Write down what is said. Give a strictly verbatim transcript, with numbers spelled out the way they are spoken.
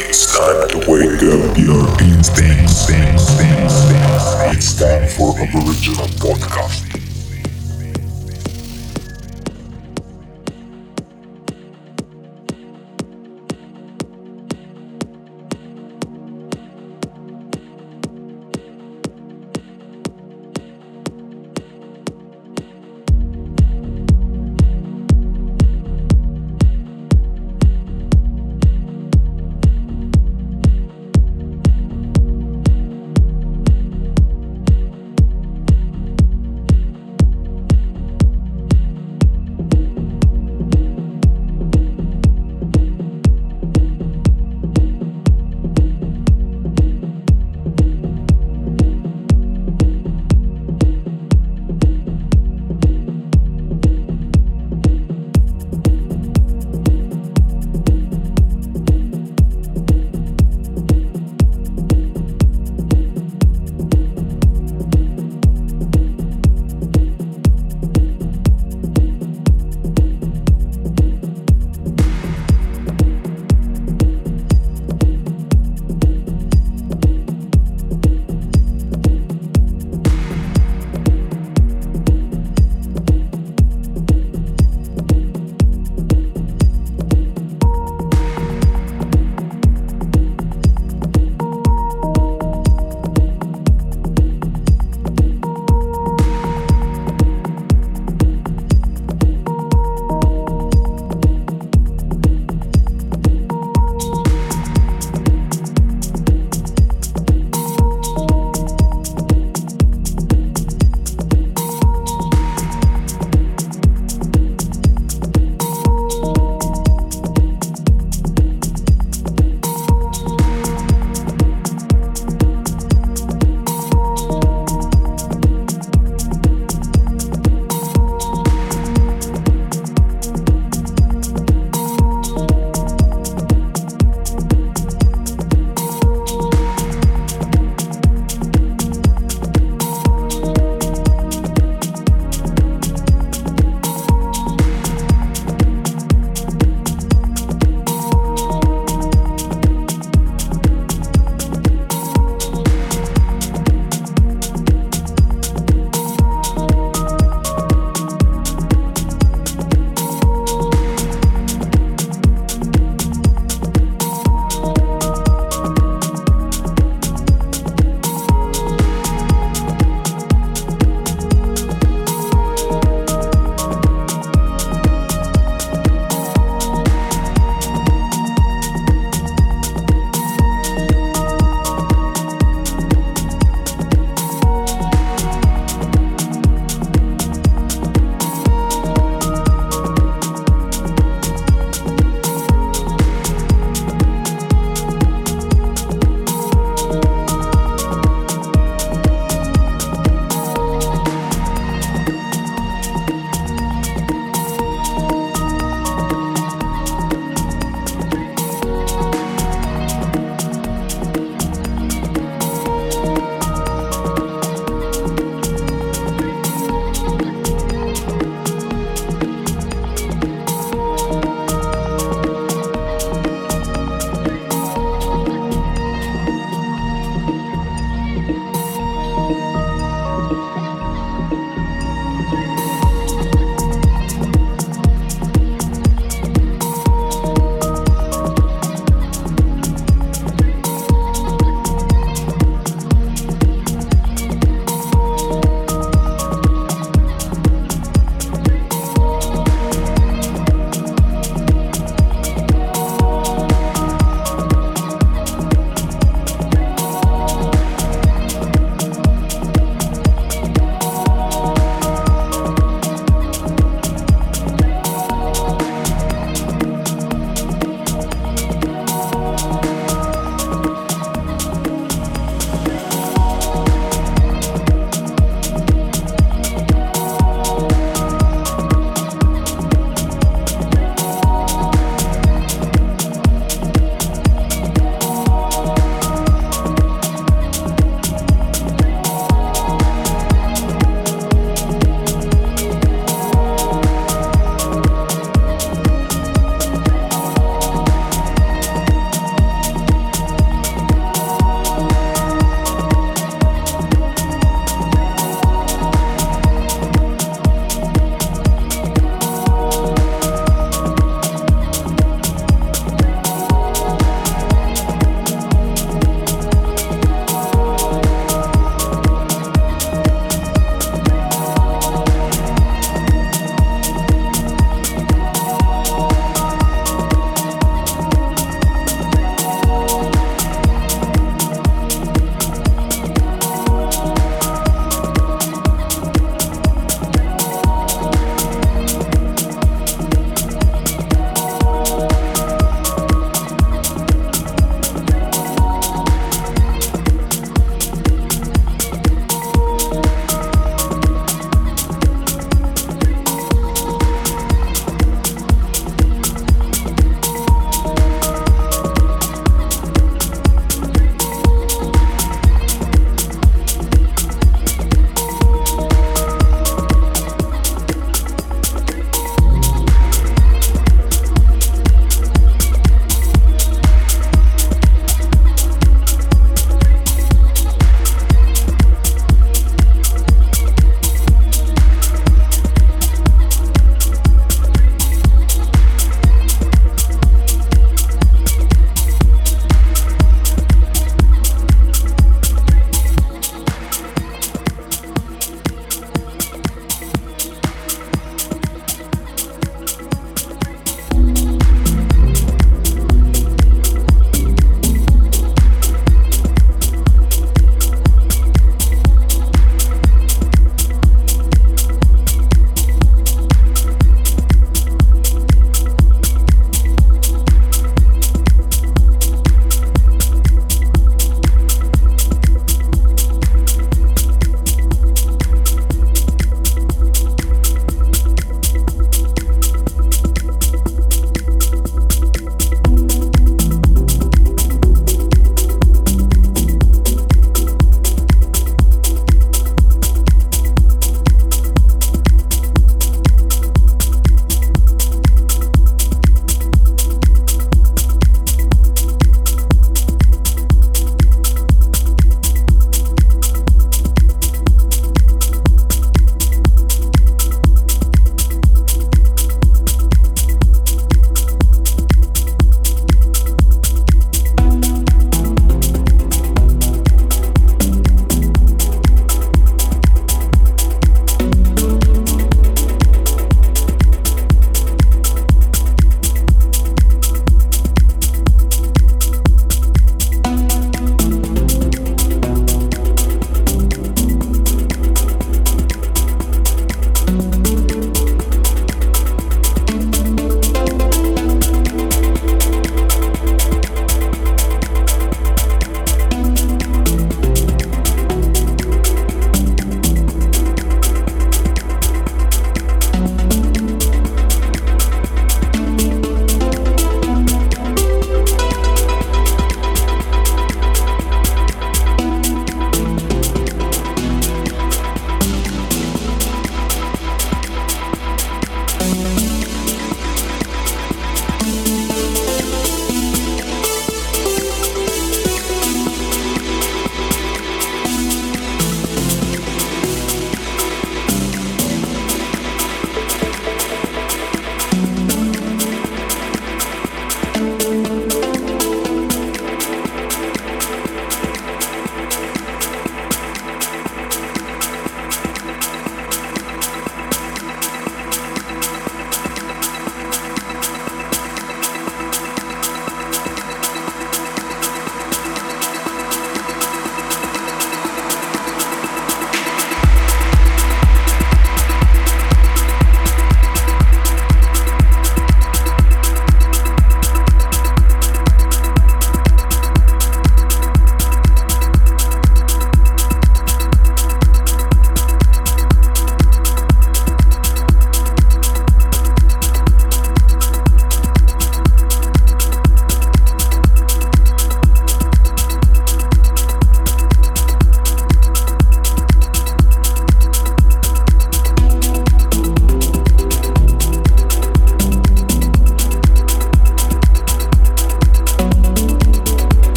It's time to wake up your instincts. It's time for Aboriginal Podcast.